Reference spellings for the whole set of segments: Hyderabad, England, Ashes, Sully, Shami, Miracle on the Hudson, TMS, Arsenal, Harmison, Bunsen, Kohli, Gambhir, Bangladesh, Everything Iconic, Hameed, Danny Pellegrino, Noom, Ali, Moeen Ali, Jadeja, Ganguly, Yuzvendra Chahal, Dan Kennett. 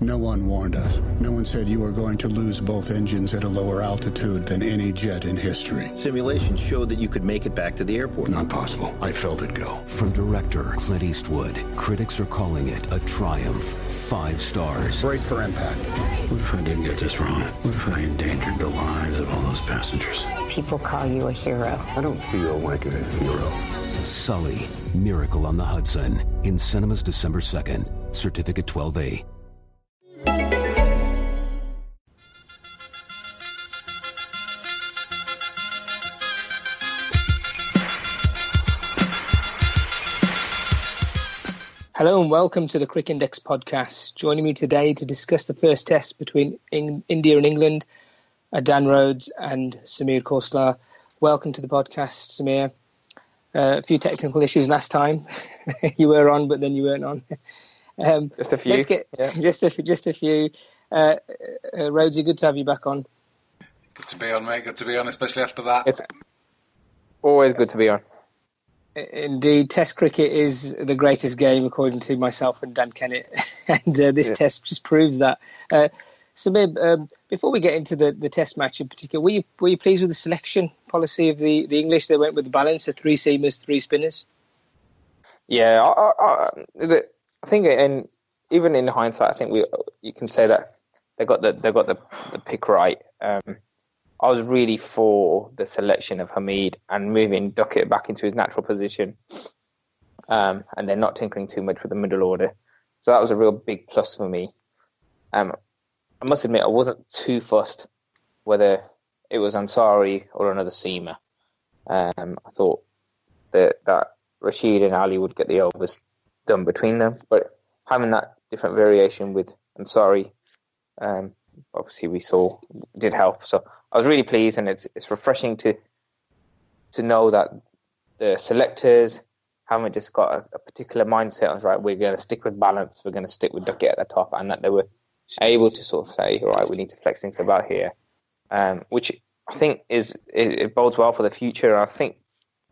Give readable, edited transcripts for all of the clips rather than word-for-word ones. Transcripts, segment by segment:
No one warned us. No one said you were going to lose both engines at a lower altitude than any jet in history. Simulations showed that you could make it back to the airport. Not possible. I felt it go. From director Clint Eastwood, critics are calling it a triumph. 5 stars. Brace for impact. What if I didn't get this wrong? What if I endangered the lives of all those passengers? People call you a hero. I don't feel like a hero. Sully, Miracle on the Hudson. In cinemas December 2nd. Certificate 12A. Hello and welcome to the Crick Index podcast. Joining me today to discuss the first test between India and England are Dan Rhodes and Samir Korslar. Welcome to the podcast, Samir. A few technical issues last time. You were on, but then you weren't on. Just a few. Let's get, yeah. Just a few. Rhodesy, good to have you back on. Good to be on, mate. Good to be on, especially after that. It's always good to be on. Indeed, Test cricket is the greatest game, according to myself and Dan Kennett, and this test just proves that. Samib, before we get into the Test match in particular, were you pleased with the selection policy of the English? They went with the balance of 3 seamers, 3 spinners. Yeah, I think, and even in hindsight, I think you can say that they got the pick right. I was really for the selection of Hameed and moving Duckett back into his natural position, and then not tinkering too much with the middle order. So that was a real big plus for me. I must admit, I wasn't too fussed whether it was Ansari or another seamer. I thought that Rashid and Ali would get the overs done between them, but having that different variation with Ansari, obviously we saw, did help. So I was really pleased, and it's refreshing to know that the selectors haven't just got a particular mindset of, right, we're going to stick with balance, we're going to stick with Duckett at the top, and that they were able to sort of say, all right, we need to flex things about here, which I think it bodes well for the future. And I think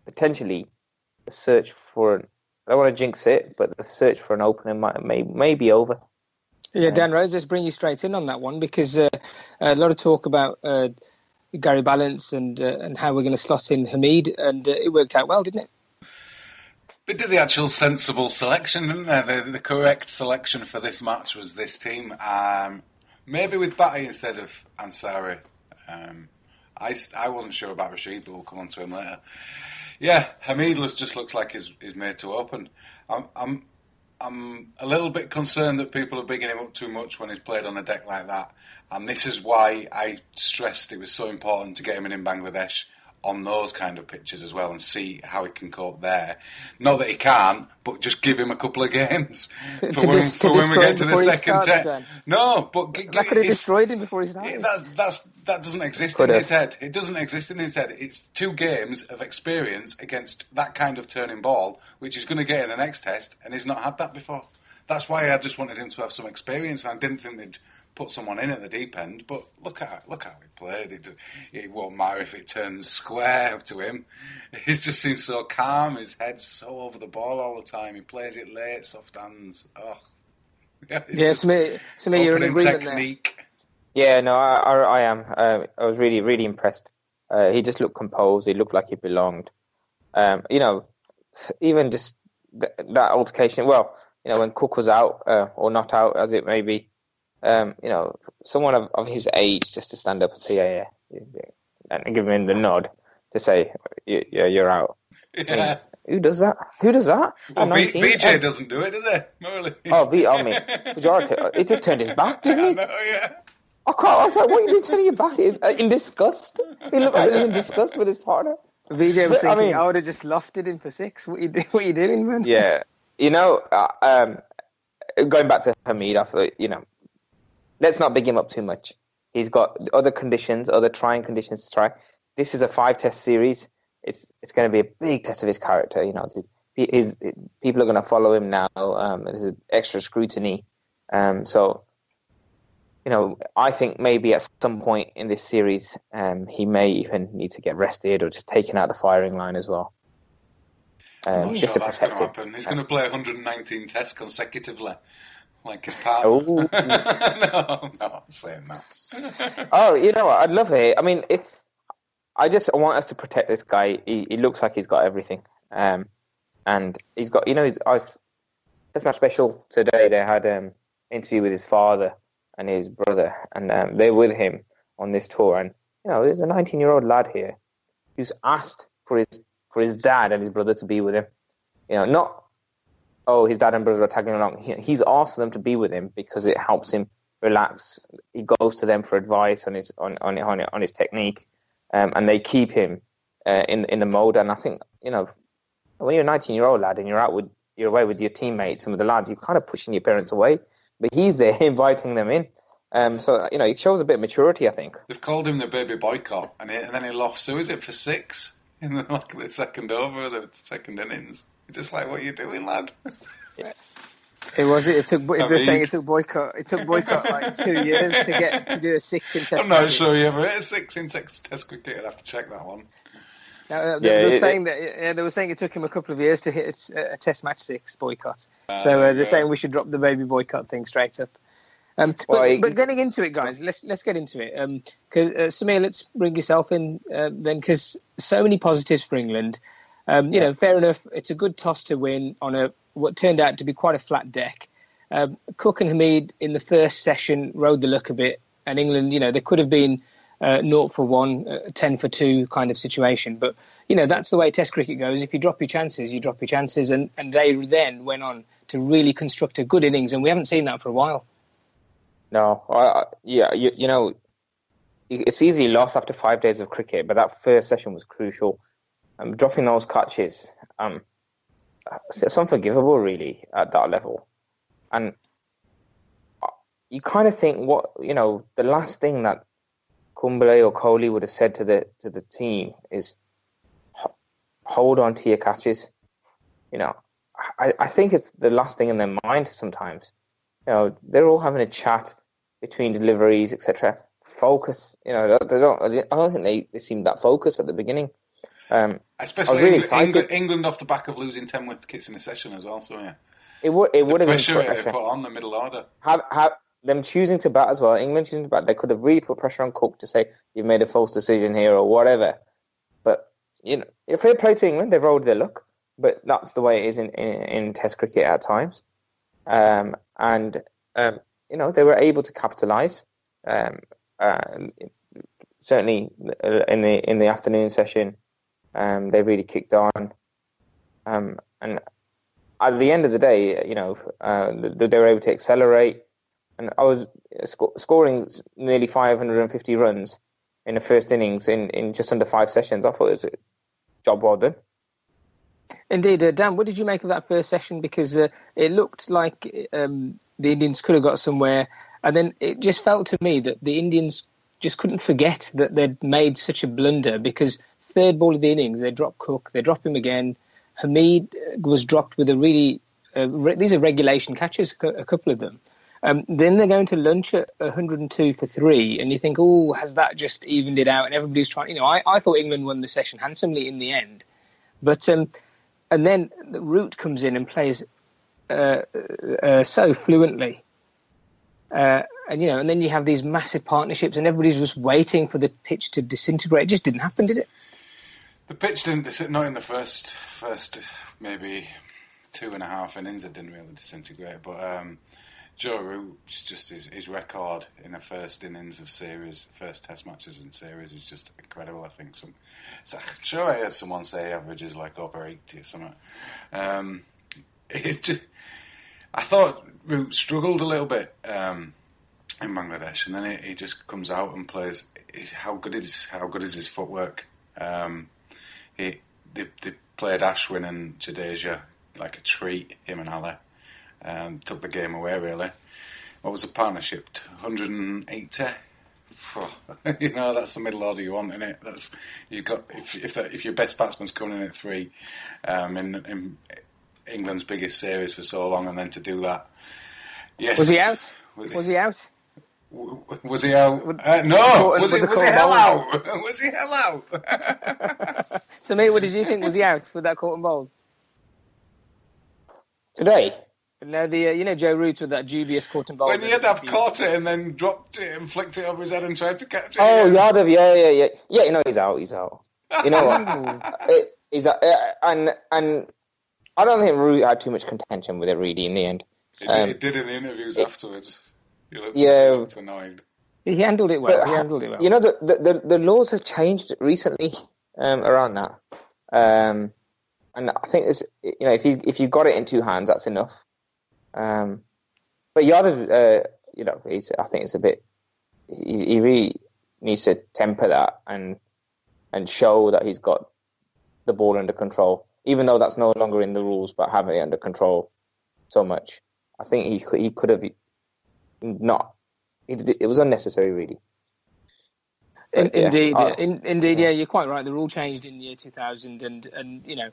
potentially the search for, I don't want to jinx it, but the search for an opener may be over. Yeah, Dan Rhodes, let's bring you straight in on that one, because a lot of talk about Gary Balance and how we're going to slot in Hameed, and it worked out well, didn't it? They did the actual sensible selection, didn't they? The correct selection for this match was this team. Maybe with Batty instead of Ansari. I wasn't sure about Rashid, but we'll come on to him later. Yeah, Hameed just looks like he's made to open. I'm a little bit concerned that people are bigging him up too much when he's played on a deck like that. And this is why I stressed it was so important to get him in Bangladesh on those kind of pitches as well and see how he can cope there. Not that he can't, but just give him a couple of games for when we get to the second test. No, but... That could have destroyed him before he started. That doesn't exist in his head. It doesn't exist in his head. It's 2 games of experience against that kind of turning ball, which he's going to get in the next test, and he's not had that before. That's why I just wanted him to have some experience, and I didn't think they'd put someone in at the deep end, but look how he played. It won't matter if it turns square up to him. He just seems so calm. His head's so over the ball all the time. He plays it late, soft hands. Oh, yeah. So me, you're in agreement technique. There. Yeah, no, I am. I was really, really impressed. He just looked composed. He looked like he belonged. Even just that altercation. Well, you know, when Cook was out or not out, as it may be, you know, someone of his age just to stand up and say, yeah, and give him the nod to say, yeah, you're out. Yeah. I mean, who does that? Who does that? Well, Vijay doesn't do it, does he? Morally. Oh, I mean, Pujara, he just turned his back, didn't he? Yeah. I was like, what are you doing turning your back? In disgust? He looked like he was in disgust with his partner. Vijay was thinking, I would have just lofted him for six. What are you doing, man? Yeah. You know, going back to Hameed, I thought, you know, let's not big him up too much. He's got other conditions, other trying conditions to try. This is a 5-test series. It's going to be a big test of his character. You know, his people are going to follow him now. There's extra scrutiny. So, you know, I think maybe at some point in this series, he may even need to get rested or just taken out the firing line as well. I'm just sure that's going to happen. He's going to play 119 tests consecutively, like his partner. No, I'm saying that. Oh, you know what? I'd love it. I mean, I just want us to protect this guy. He looks like he's got everything. And he's got, you know, that's my special today. They had an interview with his father and his brother, and they're with him on this tour. And, you know, there's a 19-year-old lad here who's asked for his dad and his brother to be with him. You know, not, oh, his dad and brother are tagging along. He's asked for them to be with him because it helps him relax. He goes to them for advice on his on his technique. And they keep him in the mold. And I think, you know, when you're a 19-year-old lad and you're away with your teammates and with the lads, you're kind of pushing your parents away. But he's there inviting them in. So, you know, it shows a bit of maturity, I think. They've called him the baby boycott, and then he lofts. So is it for six in the second over, the second innings? It's just like, what are you doing, lad? Yeah. It took boycott like 2 years to get to do a six in Test cricket. I'm not sure you ever hit a six in Test cricket. I'd have to check that one. They were saying it took him a couple of years to hit a Test match six boycott. They're saying we should drop the baby boycott thing straight up. But getting into it, guys, let's get into it. Samir, let's bring yourself in then, because so many positives for England. You know, fair enough. It's a good toss to win on what turned out to be quite a flat deck. Cook and Hameed in the first session rode the luck a bit, and England, you know, they could have been 0 for 1, 10 for 2 kind of situation. But, you know, that's the way Test cricket goes. If you drop your chances, you drop your chances. And they then went on to really construct a good innings, and we haven't seen that for a while. No, you know, it's easily lost after 5 days of cricket, but that first session was crucial. Dropping those catches, it's unforgivable, really, at that level. And you kind of think, what, you know, the last thing that Kumble or Kohli would have said to the team is, hold on to your catches. You know, I think it's the last thing in their mind sometimes. You know, they're all having a chat between deliveries, etc. Focus. You know, I don't think they seemed that focused at the beginning. Especially really England off the back of losing 10 wickets in a session as well, so yeah. It would have been pressure put on the middle order. Have them choosing to bat as well, England choosing to bat, they could have really put pressure on Cook to say, you've made a false decision here or whatever. But, you know, if they play to England, they've rolled their luck, but that's the way it is in Test cricket at times. You know, they were able to capitalise. Certainly in the afternoon session, they really kicked on, and at the end of the day, you know, they were able to accelerate. And I was scoring nearly 550 runs in the first innings in just under 5 sessions. I thought it was a job well done. Indeed. Dan, what did you make of that first session? Because it looked like the Indians could have got somewhere, and then it just felt to me that the Indians just couldn't forget that they'd made such a blunder, because third ball of the innings, they drop Cook, they drop him again. Hameed was dropped with a really... these are regulation catches, a couple of them. Then they're going to lunch at 102 for 3, and you think, oh, has that just evened it out? And everybody's trying... You know, I thought England won the session handsomely in the end. But... and then Root comes in and plays so fluently. And, you know, and then you have these massive partnerships, and everybody's just waiting for the pitch to disintegrate. It just didn't happen, did it? The pitch didn't, not in the first maybe 2.5 innings that didn't really disintegrate. But Joe Root's just his record in the first innings of series, first Test matches in series, is just incredible. I think I'm sure I heard someone say averages like over 80 or something. I thought Root struggled a little bit in Bangladesh, and then he just comes out and plays. How good is his footwork? They played Ashwin and Jadeja like a treat, him and Ali. Took the game away, really. What was the partnership? 180? You know, that's the middle order you want, isn't it? That's, you've got, if your best batsman's coming in at 3 in England's biggest series for so long, and then to do that. Yes. Was he out? Was he out? No, was he hell out? Was he hell out? So, mate, what did you think? Was he out with that caught and bowled? Today? No, Joe Root with that dubious caught and bowled. When he'd have caught it and then dropped it and flicked it over his head and tried to catch it. Oh, yeah. Yeah, you know, he's out. You know what? He's out. And I don't think Root had too much contention with it, really, in the end. He did in the interviews afterwards. It's annoying. He handled it well. But, you know, the laws have changed recently around that, and I think this. You know, if you got it in two hands, that's enough. But Yadav, you know, I think it's a bit. He really needs to temper that and show that he's got the ball under control, even though that's no longer in the rules. But having it under control so much, I think he could have. Not. It was unnecessary, really. But, indeed, you're quite right. The rule changed in the year 2000, and you know,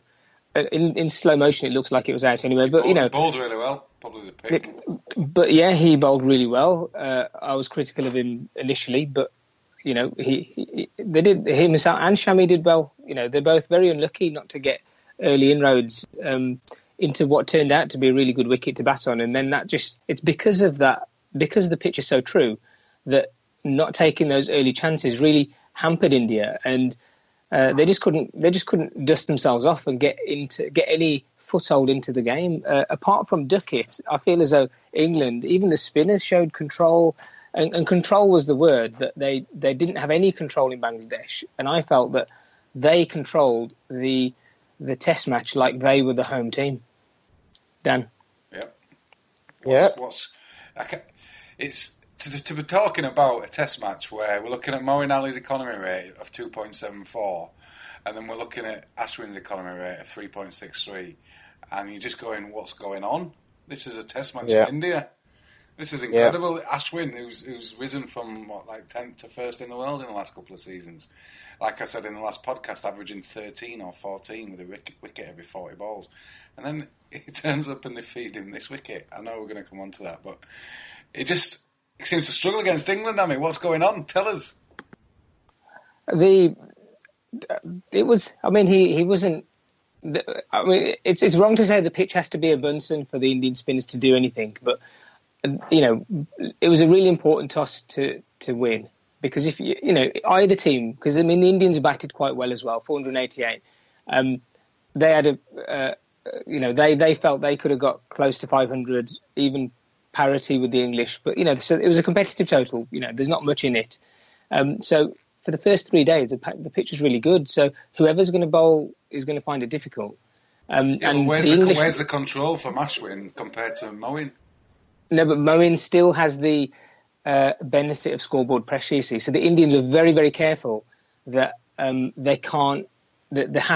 in slow motion, it looks like it was out anyway. But bowled really well, probably the pick. But yeah, he bowled really well. I was critical of him initially, but you know, they did. Himself and Shami did well. You know, they're both very unlucky not to get early inroads into what turned out to be a really good wicket to bat on, and then that just it's because of that. Because the pitch is so true, that not taking those early chances really hampered India, and they just couldn't dust themselves off and get any foothold into the game. Apart from Duckett, I feel as though England, even the spinners, showed control, and control was the word that they didn't have any control in Bangladesh, and I felt that they controlled the Test match like they were the home team. Dan, it's to be talking about a Test match where we're looking at Moeen Ali's economy rate of 2.74, and then we're looking at Ashwin's economy rate of 3.63, and you're just going, what's going on? This is a Test match in India. This is incredible. Yeah. Ashwin, who's risen from 10th to 1st in the world in the last couple of seasons, like I said in the last podcast, averaging 13 or 14 with a wicket every 40 balls, and then it turns up and they feed him this wicket. I know we're going to come on to that, but it seems to struggle against England. I mean, what's going on? Tell us. He wasn't. I mean, it's wrong to say the pitch has to be a Bunsen for the Indian spinners to do anything, but. You know, it was a really important toss to win, because if you know either team, because I mean the Indians batted quite well as well, 488. They had they felt they could have got close to 500, even parity with the English. But you know, so it was a competitive total. You know, there's not much in it. So for the first 3 days, the pitch was really good. So whoever's going to bowl is going to find it difficult. And where's the control for Ashwin compared to Moeen? No, but Moeen still has the benefit of scoreboard pressure, you see. So the Indians are very, very careful that they have,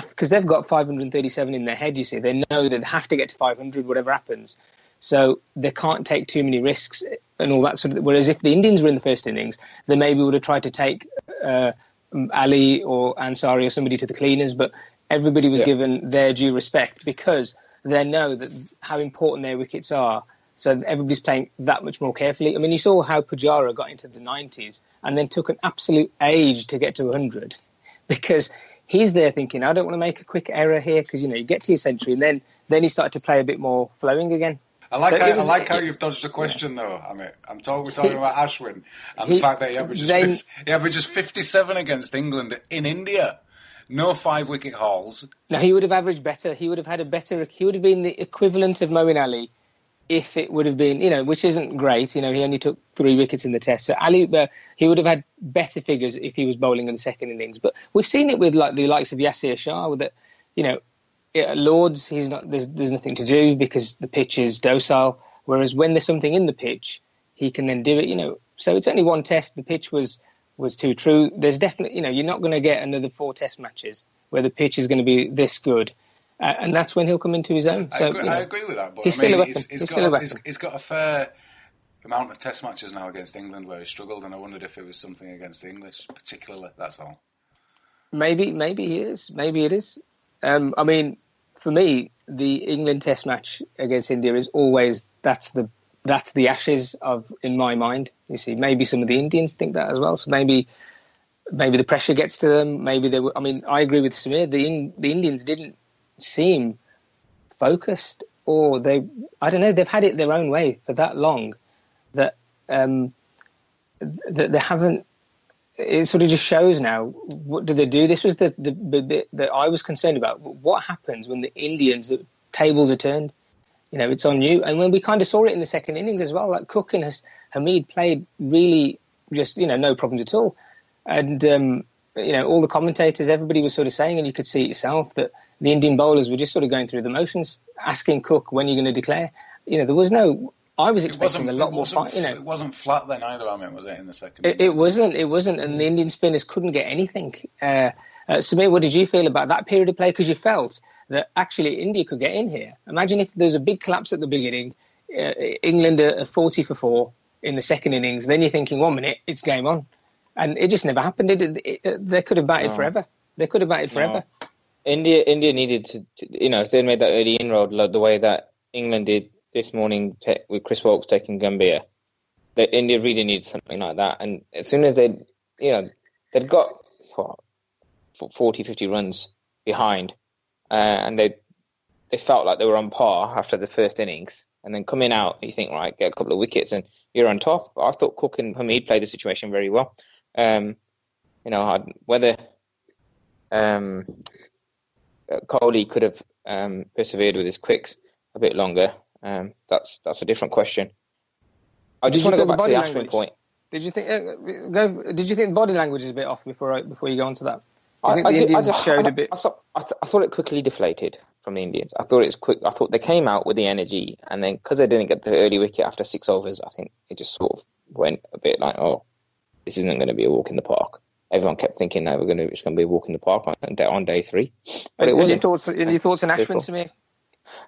because they've got 537 in their head, you see. They know that they have to get to 500, whatever happens. So they can't take too many risks and all that sort of. Whereas if the Indians were in the first innings, they maybe would have tried to take Ali or Ansari or somebody to the cleaners, but everybody was given their due respect because they know that how important their wickets are. So everybody's playing that much more carefully. I mean, you saw how Pujara got into the 90s and then took an absolute age to get to 100 because he's there thinking, I don't want to make a quick error here because, you know, you get to your century and then he started to play a bit more flowing again. I like how you've dodged the question, though. I mean, we're talking about Ashwin and the fact that he averages 57 against England in India. No 5-wicket hauls. No, he would have averaged better. He would have had a better... He would have been the equivalent of Moeen Ali if it would have been... You know, which isn't great. You know, he only took 3 wickets in the Test. So Ali, he would have had better figures if he was bowling in the second innings. But we've seen it with like the likes of Yasir Shah, with that, you know, at Lords, he's not... There's nothing to do because the pitch is docile. Whereas when there's something in the pitch, he can then do it, you know. So it's only one Test. The pitch was too true. There's definitely, you know, you're not going to get another 4 Test matches where the pitch is going to be this good. And that's when he'll come into his own. So, I agree with that. But he's still a weapon. He's got a fair amount of Test matches now against England where he struggled, and I wondered if it was something against the English particularly. That's all. Maybe he is. Maybe it is. I mean, for me, the England Test match against India is always... That's the Ashes of, in my mind. You see, maybe some of the Indians think that as well. So maybe the pressure gets to them. Maybe they were... I mean, I agree with Samir. The Indians didn't seem focused, or they... I don't know. They've had it their own way for that long that that they haven't. It sort of just shows now. What do they do? This was the bit that I was concerned about. What happens when the Indians, the tables are turned? You know, it's on you. And when we kind of saw it in the second innings as well, like Cook and Hameed played really just, you know, no problems at all. And, you know, all the commentators, everybody was sort of saying, and you could see it yourself, that the Indian bowlers were just sort of going through the motions, asking Cook, when are you going to declare? You know, there was no... I was expecting a lot more fight, you know. It wasn't flat then either, I mean, was it, in the second innings? It wasn't. And the Indian spinners couldn't get anything. Samir, what did you feel about that period of play? Because you felt... that actually India could get in here. Imagine if there's a big collapse at the beginning, England are 40 for 4 in the second innings, then you're thinking, 1 minute, it's game on. And it just never happened. They could have batted forever. They could have batted forever. No. India needed to, you know, if they made that early inroad, like the way that England did this morning with Chris Wokes taking Gambhir, that India really needed something like that. And as soon as they, you know, they'd got 40, 50 runs behind, and they felt like they were on par after the first innings. And then coming out, you think, right, get a couple of wickets and you're on top. But I thought Cook and Hameed played the situation very well. You know, whether Kohli could have persevered with his quicks a bit longer, that's a different question. I just want to go back to the Ashwin point. Did you think body language is a bit off before you go on to that? I thought it quickly deflated from the Indians. I thought it was quick. I thought they came out with the energy, and then because they didn't get the early wicket after 6 overs, I think it just sort of went a bit like, oh, this isn't going to be a walk in the park. Everyone kept thinking that it's going to be a walk in the park on day 3. But it wasn't. Your thoughts on Ashwin, Samir?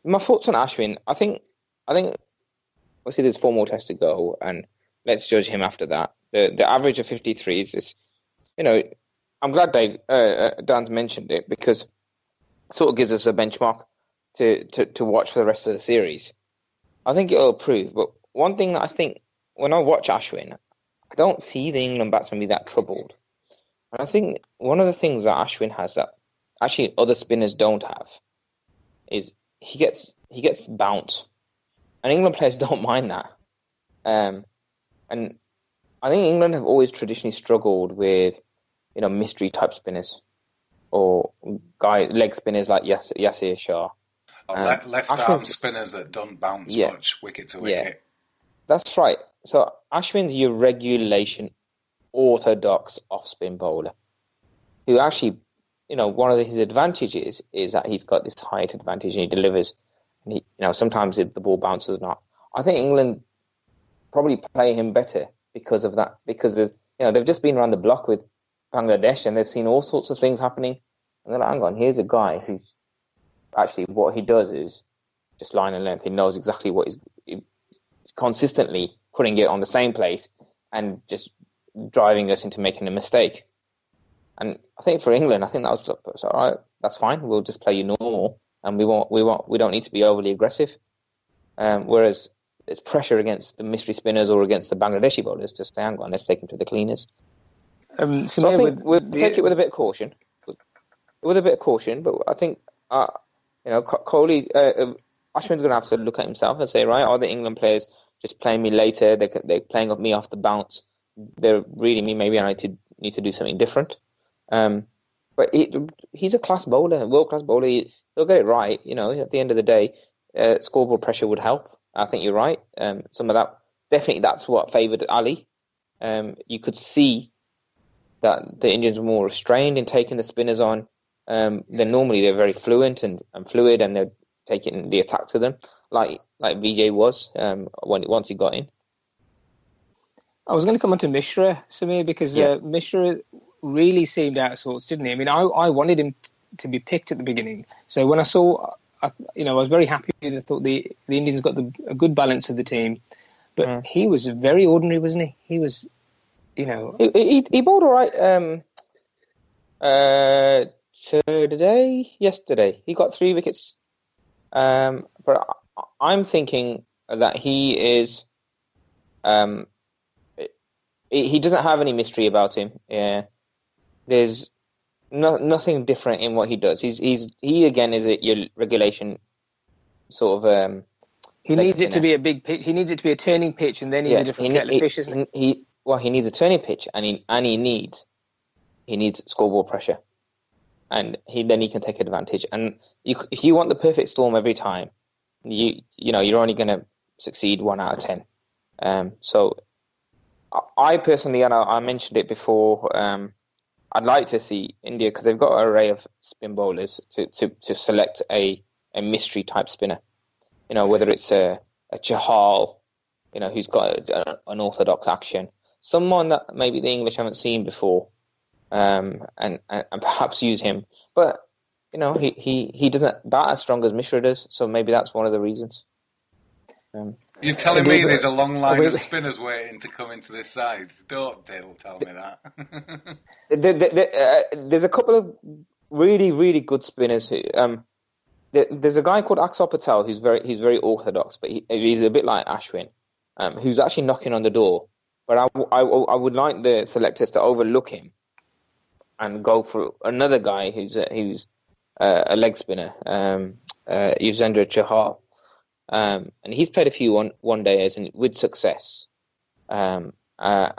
My thoughts on Ashwin. I think obviously there's 4 more tests to go, and let's judge him after that. The average of 53 is, you know. I'm glad Dan's mentioned it because it sort of gives us a benchmark to watch for the rest of the series. I think it'll improve. But one thing that I think, when I watch Ashwin, I don't see the England batsman be that troubled. And I think one of the things that Ashwin has that actually other spinners don't have is he gets bounce. And England players don't mind that. And I think England have always traditionally struggled with, you know, mystery type spinners or leg spinners like Yasir Shah. Left arm spinners that don't bounce much wicket to wicket. Yeah. That's right. So Ashwin's your regulation orthodox off spin bowler who actually, you know, one of his advantages is that he's got this height advantage and he delivers. And he, you know, sometimes the ball bounces not. I think England probably play him better because of that, because, you know, they've just been around the block with Bangladesh, and they've seen all sorts of things happening. And they're like, hang on, here's a guy who's actually, what he does is just line and length. He knows exactly what he's consistently putting it on the same place and just driving us into making a mistake. And I think for England, I think that was all right. That's fine. We'll just play you normal, and we don't need to be overly aggressive. Whereas it's pressure against the mystery spinners or against the Bangladeshi bowlers to stay, hang on, let's take him to the cleaners. So I think we'll take it with a bit of caution. But I think, you know, Ashwin's going to have to look at himself and say, right, are the England players just playing me later? They're playing off me off the bounce. They're reading me. Maybe I need to do something different. But he's a class bowler, world-class bowler. He'll get it right, you know. At the end of the day, scoreboard pressure would help. I think you're right. Some of that, definitely that's what favoured Ali. You could see that the Indians were more restrained in taking the spinners on. Then normally they're very fluent and fluid, and they're taking the attack to them, like Vijay was once he got in. I was going to come on to Mishra, Samir, because Mishra really seemed out of sorts, didn't he? I mean, I wanted him to be picked at the beginning. So when I saw, I was very happy and I thought the Indians got a good balance of the team. But he was very ordinary, wasn't he? He was, you know... He bowled all right yesterday. He got 3 wickets. But I'm thinking that he is... he doesn't have any mystery about him. Yeah. There's nothing different in what he does. He again is your regulation sort of. He needs it to be a big pitch. He needs it to be a turning pitch, and then he's a different kettle of fish, isn't he? He needs a turning pitch, and he needs scoreboard pressure, and he can take advantage. And if you want the perfect storm every time, you know you're only going to succeed 1 out of 10. So. I personally, and I mentioned it before, I'd like to see India, because they've got an array of spin bowlers, to select a mystery type spinner. You know, whether it's a Chahal, you know, who's got an orthodox action, someone that maybe the English haven't seen before, and perhaps use him. But you know, he doesn't bat as strong as Mishra does, so maybe that's one of the reasons. You're telling me there's a long line of spinners waiting to come into this side? Don't tell me that. There's a couple of really, really good spinners. Who, there's a guy called Axel Patel who's very orthodox, but he's a bit like Ashwin, who's actually knocking on the door. But I would like the selectors to overlook him and go for another guy who's a leg spinner, Yuzvendra Chahal. And he's played a few one-dayers and with success. And I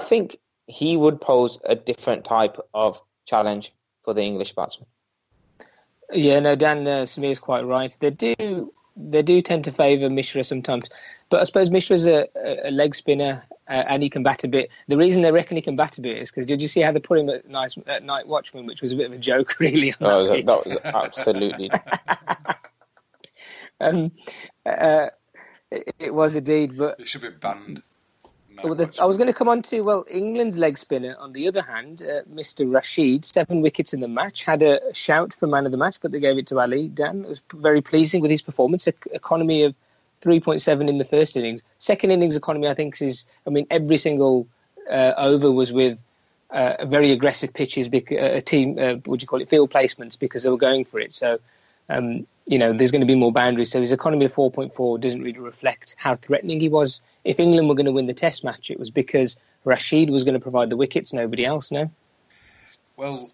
think he would pose a different type of challenge for the English batsmen. Yeah, no, Dan Samir's quite right. They do tend to favour Mishra sometimes. But I suppose Mishra's a leg spinner and he can bat a bit. The reason they reckon he can bat a bit is because, did you see how they put him at Night Watchman, which was a bit of a joke, really? That was absolutely... it was indeed, but it should be banned. I was going to come on to England's leg spinner. On the other hand, Mr. Rashid, 7 wickets in the match, had a shout for man of the match, but they gave it to Ali. Dan, it was very pleasing with his performance. Economy of 3.7 in the first innings. Second innings economy, I think, is. I mean, every single over was with very aggressive pitches. Field placements, because they were going for it. So. You know, there's going to be more boundaries. So his economy of 4.4 doesn't really reflect how threatening he was. If England were going to win the Test match, it was because Rashid was going to provide the wickets, nobody else, no? Well,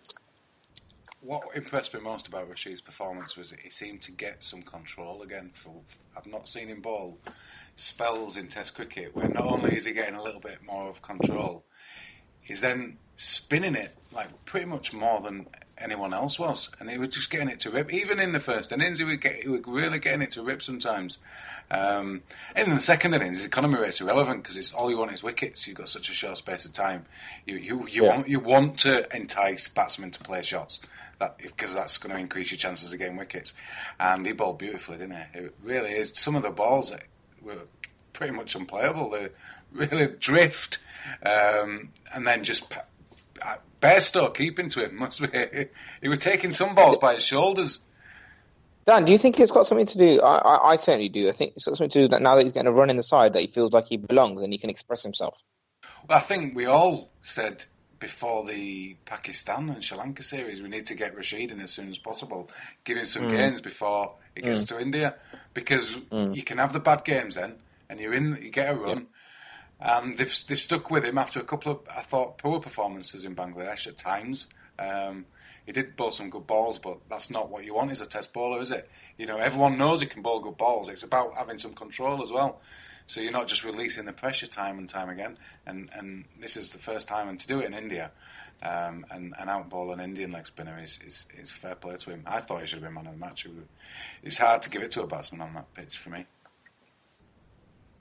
what impressed me most about Rashid's performance was that he seemed to get some control again. I've not seen him bowl spells in Test cricket where not only is he getting a little bit more of control, he's then spinning it pretty much more than... anyone else was, and he was just getting it to rip. Even in the first innings, he was really getting it to rip sometimes. In the second innings, his economy rate's irrelevant, because it's all you want is wickets. You've got such a short space of time. You want to entice batsmen to play shots, because that's going to increase your chances of getting wickets. And he bowled beautifully, didn't he? It really is. Some of the balls that were pretty much unplayable. They really drift, and then just. Bairstow keeping to him must be. He was taking some balls by his shoulders. Dan, do you think it's got something to do? I certainly do. I think it's got something to do that now that he's getting a run in the side, that he feels like he belongs and he can express himself. Well, I think we all said before the Pakistan and Sri Lanka series, we need to get Rashid in as soon as possible, give him some games before he gets to India, because you can have the bad games then, and you get a run. Yep. They've stuck with him after a couple of, I thought, poor performances in Bangladesh at times. He did bowl some good balls, but that's not what you want as a test bowler, is it? You know, everyone knows he can bowl good balls. It's about having some control as well. So you're not just releasing the pressure time and time again. And this is the first time, and to do it in India, and outball an Indian leg spinner is fair play to him. I thought he should have been man of the match. It's hard to give it to a batsman on that pitch for me.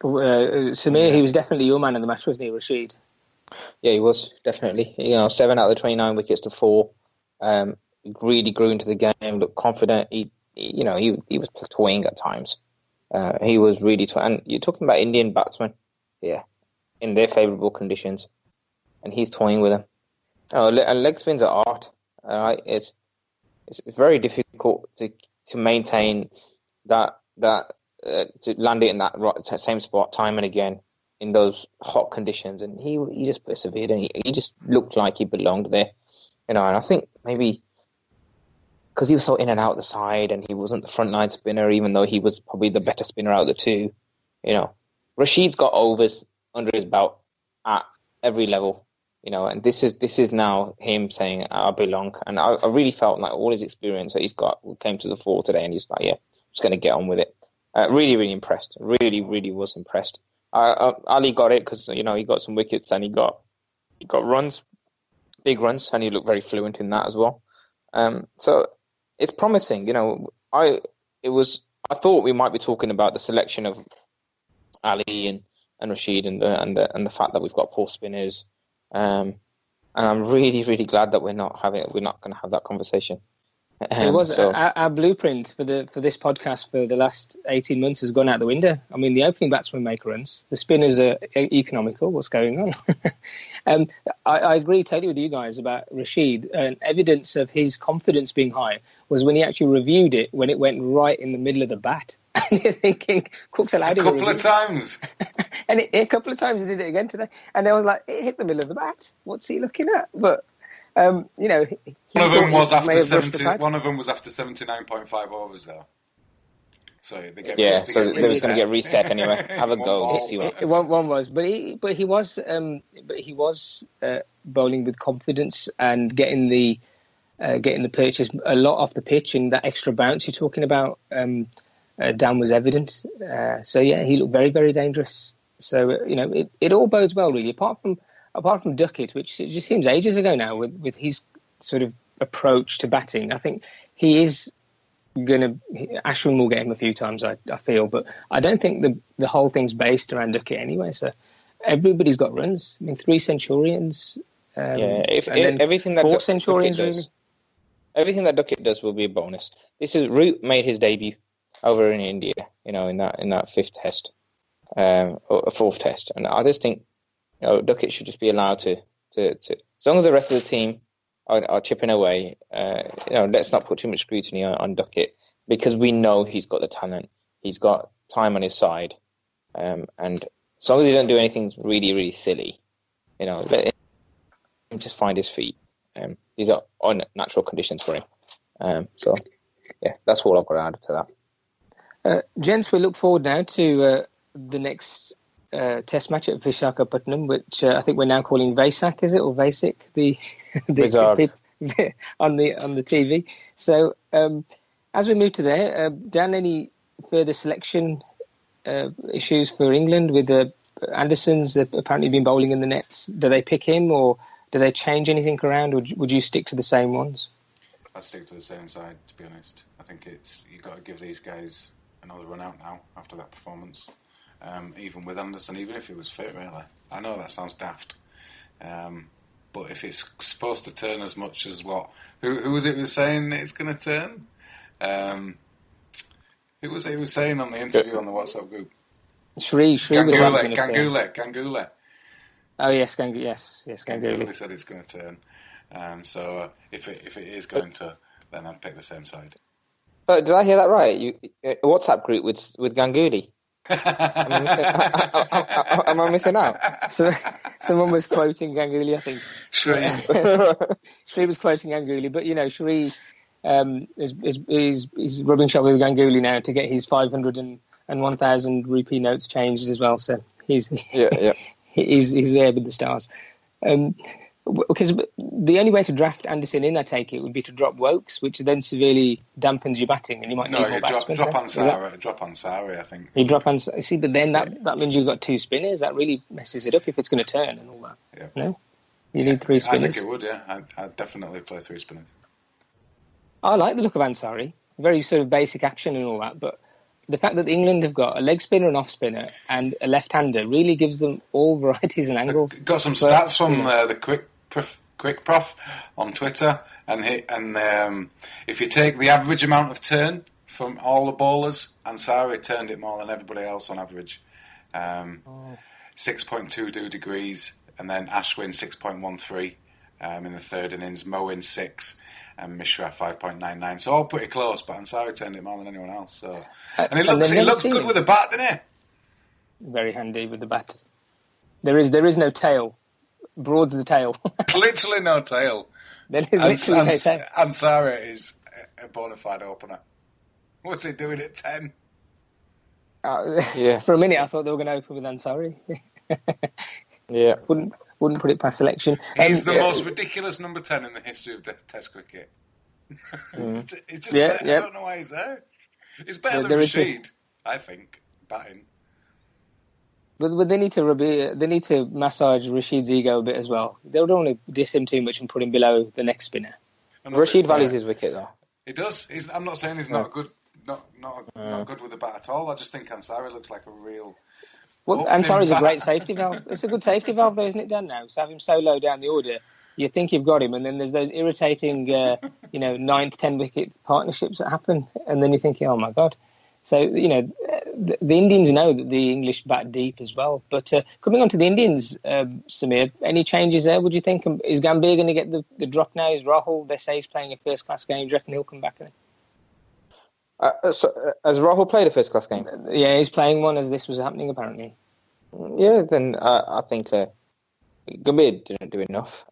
Samir, he was definitely your man of the match, wasn't he, Rashid? Yeah, he was, definitely. You know, 7 out of the 29 wickets to 4. Really grew into the game, looked confident. He was plateauing at times. He was really... and you're talking about Indian batsmen, yeah, in their favourable conditions. And he's toying with them. Oh, and leg spins are art. Right? It's very difficult to maintain that to land it in that same spot time and again in those hot conditions. And he just persevered, and he just looked like he belonged there. You know, and I think maybe because he was so in and out the side, and he wasn't the frontline spinner, even though he was probably the better spinner out of the two. You know, Rashid's got overs under his belt at every level. You know, and this is now him saying, I belong. And I really felt like all his experience that he's got came to the fore today, and he's like, yeah, I'm just going to get on with it. Really, really impressed. Really, really was impressed. Ali got it because, you know, he got some wickets and he got runs, big runs, and he looked very fluent in that as well. So it's promising. You know, I thought we might be talking about the selection of Ali and Rashid and the fact that we've got poor spinners. And I'm really, really glad that we're not going to have that conversation. It was our blueprint for this podcast for the last 18 months has gone out the window. I mean, the opening batsmen make runs, the spinners are economical. What's going on? I agree totally with you guys about Rashid. And evidence of his confidence being high was when he actually reviewed it when it went right in the middle of the bat. And you're thinking, Cook's allowed it a couple of times. And a couple of times he did it again today. And I was like, it hit the middle of the bat. What's he looking at? But you know, one of them was after 79.5 overs, though. So they get they were going to get reset anyway. Have a go. If you want. One was, but he was bowling with confidence and getting the purchase a lot off the pitch, and that extra bounce you're talking about, Dan, was evident. So yeah, he looked very, very dangerous. So you know, it all bodes well, really. Apart from Duckett, which it just seems ages ago now, with his sort of approach to batting, I think he is going to... Ashwin will get him a few times, I feel, but I don't think the whole thing's based around Duckett anyway. So everybody's got runs. I mean, 3 centurions. Everything that 4 centurions. Duckett does, everything that Duckett does will be a bonus. This is Root made his debut over in India, you know, in that 5th test, or 4th test, and I just think, you know, Duckett should just be allowed to as long as the rest of the team are chipping away. You know, let's not put too much scrutiny on Duckett, because we know he's got the talent, he's got time on his side, and as long as he doesn't do anything really, really silly, you know, let him just find his feet. These are unnatural conditions for him. So, yeah, that's all I've got to add to that. Gents, we look forward now to the next Test match at Visakhapatnam, which I think we're now calling Vaisak, is it, or Vasic? The on the TV. So as we move to there, Dan, any further selection issues for England with Anderson's apparently been bowling in the nets? Do they pick him, or do they change anything around, or would you stick to the same ones? I'd stick to the same side, to be honest. I think you've got to give these guys another run out now after that performance. Even with Anderson, even if he was fit, really. I know that sounds daft, but if it's supposed to turn as much as what... Who was it was saying it's going to turn? It was saying on the interview on the WhatsApp group. Shri was going to turn. Ganguly. Oh, yes, Ganguly. Yes, Ganguly said it's going to turn. So if it is going to, then I'd pick the same side. But did I hear that right? A WhatsApp group with Ganguly? Am I missing out? So, someone was quoting Ganguly, I think. Shree was quoting Ganguly, but you know, Shree is rubbing shop with Ganguly now to get his 500 and 1,000 rupee notes changed as well. So he's there with the stars. because the only way to draft Anderson in, I take it, would be to drop Wokes, which then severely dampens your batting, and you might need more batsmen. Drop Ansari, I think. You drop Ansari. See, but then that means you've got two spinners. That really messes it up if it's going to turn and all that. Yeah. No? You need three spinners. I think it would, yeah. I'd definitely play three spinners. I like the look of Ansari. Very sort of basic action and all that, but the fact that England have got a leg spinner, an off spinner, and a left-hander really gives them all varieties and angles. Got some stats from the quick prof on Twitter, and if you take the average amount of turn from all the bowlers, Ansari turned it more than everybody else on average, 6.22 degrees, and then Ashwin 6.13 in the third innings, Moen 6. And Mishra 5.99, so all pretty close. But Ansari turned it more than anyone else. So, and he looks good with a bat, doesn't he? Very handy with the bat. There is no tail. Broad's the tail. Literally no tail. There is literally no tail. Ansari is a bona fide opener. What's he doing at 10? Yeah. For a minute, I thought they were going to open with Ansari. Yeah. Wouldn't put it past selection. He's the most ridiculous number 10 in the history of Test cricket. It's just I don't know why he's there. It's better than Rashid, I think, batting. But they need to massage Rashid's ego a bit as well. They don't want to diss him too much and put him below the next spinner. Rashid values his wicket though. He does. I'm not saying he's not good with the bat at all. I just think Ansari looks like a real. Well, Ansari's a great safety valve. It's a good safety valve, though, isn't it, Dan? Now, so have him so low down the order, you think you've got him, and then there's those irritating, 9th, 10 wicket partnerships that happen, and then you're thinking, oh my God. So the Indians know that the English bat deep as well. But coming on to the Indians, Samir, any changes there? Would you think is Gambhir going to get the drop now? Is Rahul? They say he's playing a first class game. Do you reckon he'll come back in? So, has Rahul played a first-class game? Yeah, he's playing one as this was happening, apparently. Yeah, then I think Gambhir didn't do enough.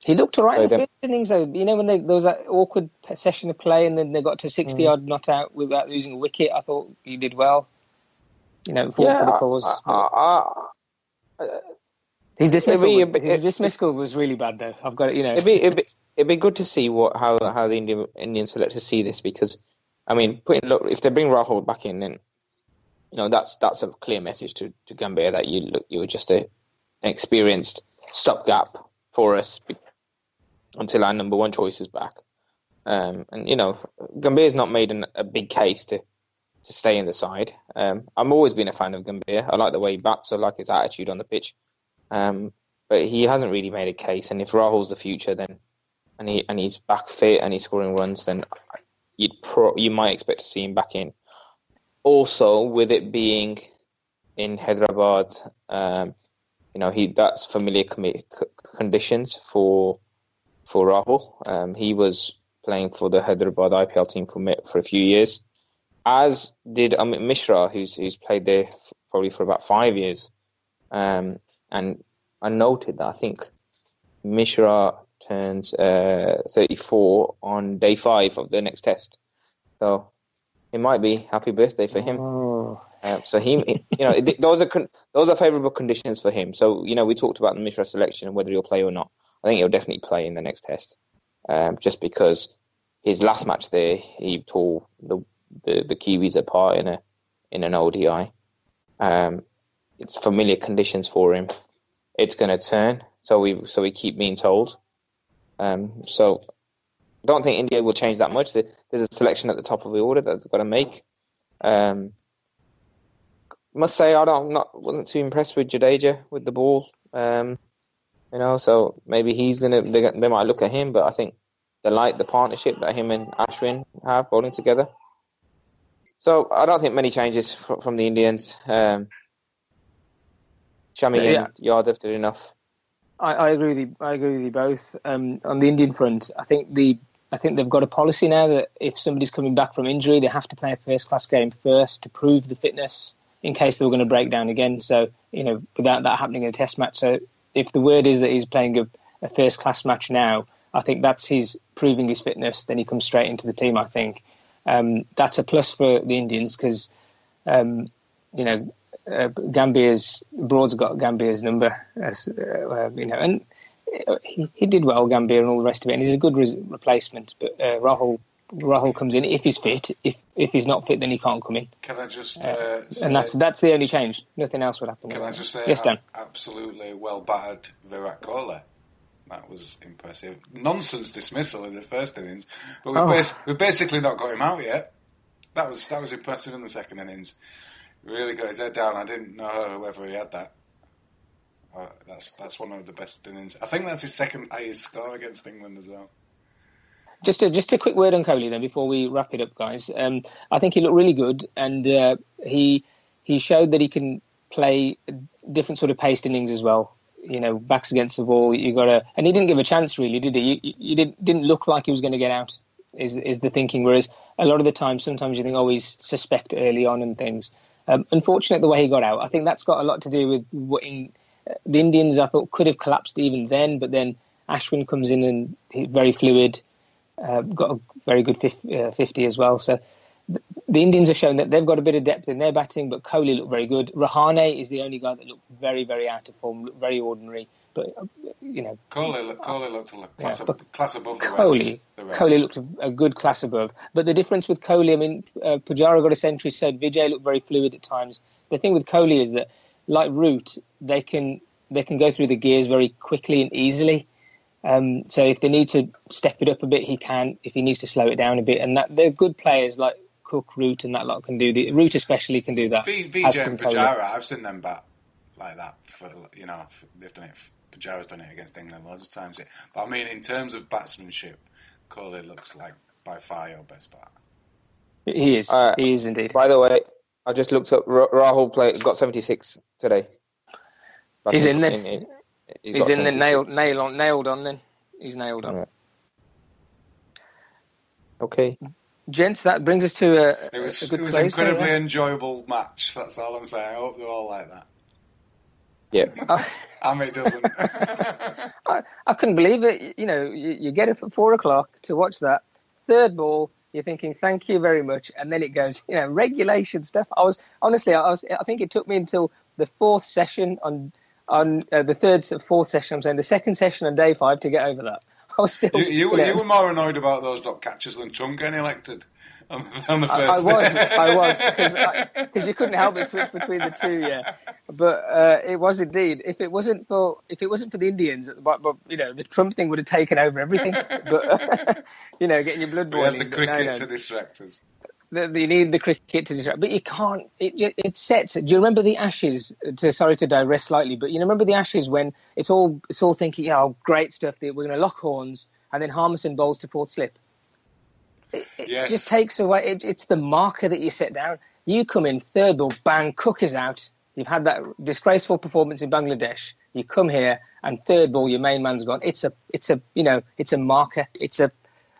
He looked all right in the first innings, though. You know, when there was that awkward session of play and then they got to 60-odd not out without losing a wicket, I thought he did well. You know, for the cause. His dismissal was really bad, though. I've got it, It'd be good to see how the Indian selectors see this because, I mean, if they bring Rahul back in, then that's a clear message to Gambhir that you were just an experienced stopgap for us until our number one choice is back. Gambhir's not made a big case to stay in the side. I'm always been a fan of Gambhir. I like the way he bats. I like his attitude on the pitch, but he hasn't really made a case. And if Rahul's the future, then and he's back fit and he's scoring runs, then you might expect to see him back in. Also, with it being in Hyderabad, that's familiar conditions for Rahul. He was playing for the Hyderabad IPL team for a few years, as did Mishra, who's played there probably for about 5 years. And I noted that I think Mishra turns 34 on day 5 of the next test, so it might be happy birthday for him. Oh. So he, those are favourable conditions for him. So we talked about the Mishra selection and whether he'll play or not. I think he'll definitely play in the next test, just because his last match there he tore the Kiwis apart in an ODI. It's familiar conditions for him. It's going to turn, so we keep being told. So I don't think India will change that much. There's a selection at the top of the order that they've got to make. Must say I wasn't too impressed with Jadeja with the ball. So maybe they might look at him, but I think they like the partnership that him and Ashwin have bowling together. So I don't think many changes from the Indians. Shami and Yadav did enough. I agree with you. I agree with you both. On the Indian front, I think they've got a policy now that if somebody's coming back from injury, they have to play a first-class game first to prove the fitness in case they were going to break down again. So without that happening in a Test match. So if the word is that he's playing a first-class match now, I think that's his proving his fitness. Then he comes straight into the team. I think that's a plus for the Indians because Gambhir's Broad's got Gambhir's number, and he did well, Gambhir, and all the rest of it, and he's a good replacement. But Rahul comes in if he's fit. If he's not fit, then he can't come in. Can I just say, and that's the only change. Nothing else would happen. Can I just say, yes, Dan? Absolutely well battered Virat Kohli. That was impressive. Nonsense dismissal in the first innings, but we've basically not got him out yet. That was impressive in the second innings. Really got his head down. I didn't know whether he had that. That's one of the best innings. I think that's his second highest score against England as well. Just a quick word on Kohli then before we wrap it up, guys. I think he looked really good, and he showed that he can play different sort of paced innings as well. You know, backs against the wall. And he didn't give a chance really, did he? You didn't look like he was going to get out. Is the thinking? Whereas a lot of the time, sometimes you think, oh, he's suspect early on and things. Unfortunate the way he got out. I think that's got a lot to do with what the Indians, I thought, could have collapsed even then, but then Ashwin comes in and he's very fluid, got a very good 50 as well. So the Indians have shown that they've got a bit of depth in their batting, but Kohli looked very good. Rahane is the only guy that looked very, very out of form, looked very ordinary. But, you know... Kohli looked a class above the rest. Kohli looked a good class above. But the difference with Kohli, I mean, Pujara got a century, said Vijay looked very fluid at times. The thing with Kohli is that, like Root, they can go through the gears very quickly and easily. So if they need to step it up a bit, he can. If he needs to slow it down a bit, and that they're good players like Cook, Root, and that lot can do the Root especially can do that. Vijay and Pujara, I've seen them bat like that. They've done it. Pujara's done it against England loads of times. But I mean, in terms of batsmanship, Kohli looks like by far your best bat. He is. He is indeed. By the way, I just looked up. Rahul got 76 today. But he's in there. He's in there. Nailed on. Then he's nailed on. Right. Okay, gents. That brings us to a good place. It was an incredibly enjoyable match. That's all I'm saying. I hope they're all like that. Yeah. It doesn't. I couldn't believe it. You know, you get up at 4:00 to watch that third ball. You're thinking, thank you very much, and then it goes, you know, regulation stuff. I think it took me until the fourth session the second session on day 5 to get over that. I was still. You were more annoyed about those dot catchers than Trump getting elected on the first. I was because you couldn't help but switch between the two. Yeah, but it was indeed. If it wasn't for the Indians, the Trump thing would have taken over everything. But getting your blood boiling. We had the cricket to distract us. You need the cricket to distract, but you can't. It sets. Do you remember the Ashes? Sorry to digress slightly, but you remember the Ashes when it's all thinking, great stuff. We're going to lock horns, and then Harmison bowls to fourth slip. It just takes away. It's the marker that you set down. You come in third ball, bang, Cook is out. You've had that disgraceful performance in Bangladesh. You come here and third ball, your main man's gone. It's a marker. It's a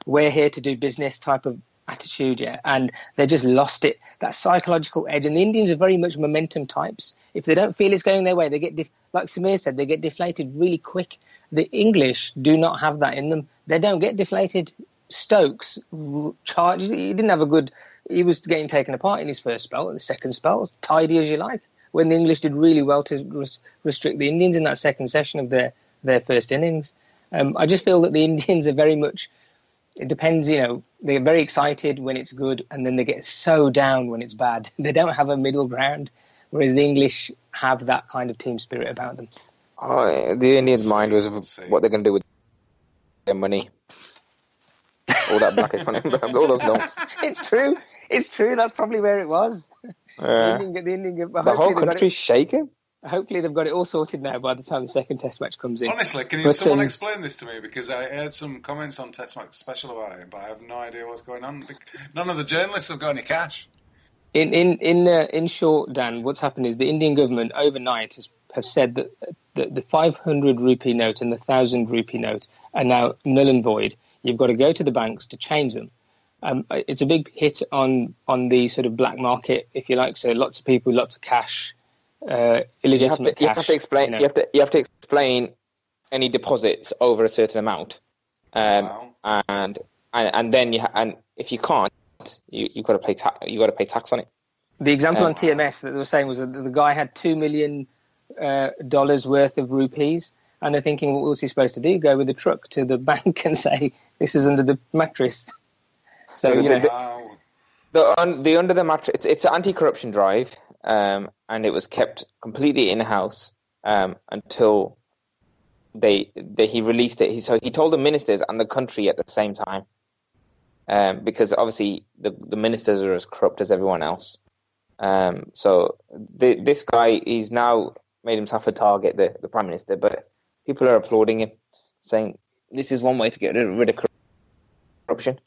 we're here to do business type of attitude, yeah, and they just lost it. That psychological edge, and the Indians are very much momentum types. If they don't feel it's going their way, they get like Samir said, they get deflated really quick. The English do not have that in them. They don't get deflated. Stokes charged. He didn't have a good. He was getting taken apart in his first spell. The second spell was tidy as you like. When the English did really well to restrict the Indians in that second session of their first innings, I just feel that the Indians are very much. It depends, they get very excited when it's good and then they get so down when it's bad. They don't have a middle ground, whereas the English have that kind of team spirit about them. The Indians' mind was what they're going to do with their money. All that black economy, all those notes. It's true. That's probably where it was. The whole country's shaking. Hopefully they've got it all sorted now by the time the second Test match comes in. Honestly, someone explain this to me? Because I heard some comments on Test match special about it, but I have no idea what's going on. None of the journalists have got any cash. In short, Dan, what's happened is the Indian government overnight have said that the 500 rupee note and the 1,000 rupee note are now null and void. You've got to go to the banks to change them. It's a big hit on the sort of black market, if you like. So lots of people, lots of cash. Illegitimate cash. You have to explain any deposits over a certain amount, wow. and then and if you can't, you've got to pay tax. You got to pay tax on it. The example on TMS that they were saying was that the guy had $2 million worth of rupees, and they're thinking, well, what's he supposed to do? Go with the truck to the bank and say, this is under the mattress. So, you know. The under the mattress, it's an anti-corruption drive, and it was kept completely in-house until he released it. So he told the ministers and the country at the same time, because obviously the ministers are as corrupt as everyone else. So this guy, he's now made himself a target, the Prime Minister, but people are applauding him, saying this is one way to get rid of corruption.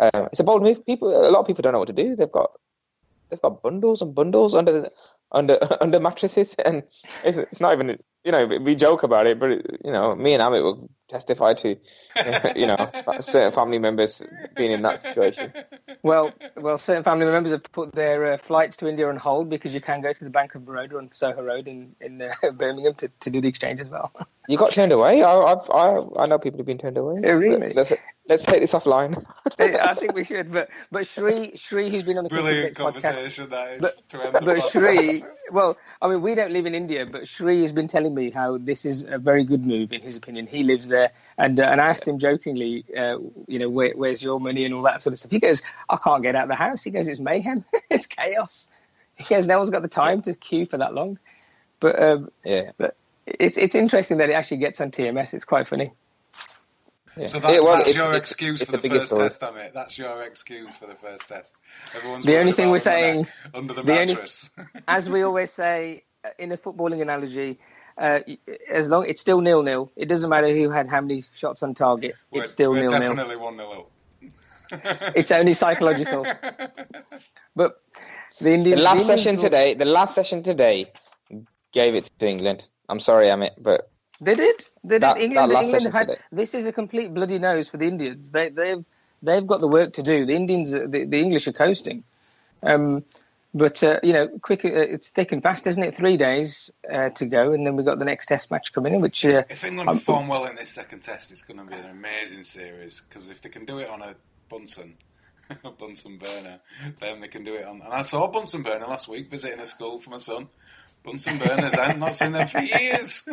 It's a bold move. A lot of people don't know what to do. They've got bundles and bundles under mattresses, and it's not even, you know, we joke about it, but you know, me and Amit will testify to, you know, certain family members being in that situation. Well, certain family members have put their flights to India on hold because you can go to the Bank of Baroda on Soho Road in Birmingham to do the exchange as well. You got turned away. I know people have been turned away. Really? Let's take this offline. I think we should. But Sri, who's been on the brilliant conversation podcast, that is. But Sri, well, I mean, we don't live in India, but Sri has been telling me how this is a very good move in his opinion. He lives there, and I asked him jokingly, you know, where's your money and all that sort of stuff. He goes, I can't get out of the house. He goes, it's mayhem, it's chaos. He goes, no one's got the time to queue for that long. But it's interesting that it actually gets on TMS. It's quite funny. Yeah. So that's your excuse for the first test, Amit. That's your excuse for the first test. Everyone's the only thing we're saying under the mattress. As we always say in a footballing analogy, as long it's still 0-0. It doesn't matter who had how many shots on target. It's still 0-0. Definitely 1-0 up. It's only psychological. But the last session today, gave it to England. I'm sorry, Amit, but they did. They did. England had. This is a complete bloody nose for the Indians. They've got the work to do. The Indians, the English are coasting. But you know, quick. It's thick and fast, isn't it? 3 days to go, and then we've got the next Test match coming in. Which if England perform well in this second Test, it's going to be an amazing series. Because if they can do it on a Bunsen burner, then they can do it on. And I saw a Bunsen burner last week visiting a school for my son. Bunsen burners, I have not seen them for years.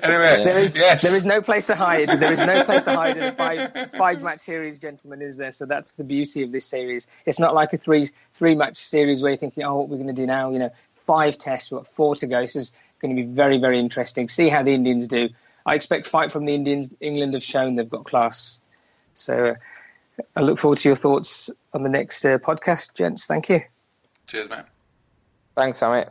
Anyway, there is no place to hide. There is no place to hide in a five-match series, gentlemen, is there? So that's the beauty of this series. It's not like a three-match series where you're thinking, oh, what we're going to do now? You know, 5 tests, we've got 4 to go. This is going to be very, very interesting. See how the Indians do. I expect fight from the Indians. England have shown they've got class. So I look forward to your thoughts on the next podcast, gents. Thank you. Cheers, mate. Thanks, Amit.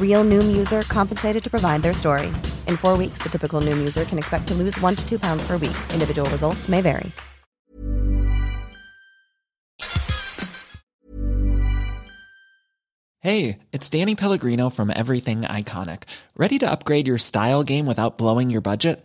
Real Noom user compensated to provide their story. In 4 weeks, the typical Noom user can expect to lose 1 to 2 pounds per week. Individual results may vary. Hey, it's Danny Pellegrino from Everything Iconic. Ready to upgrade your style game without blowing your budget?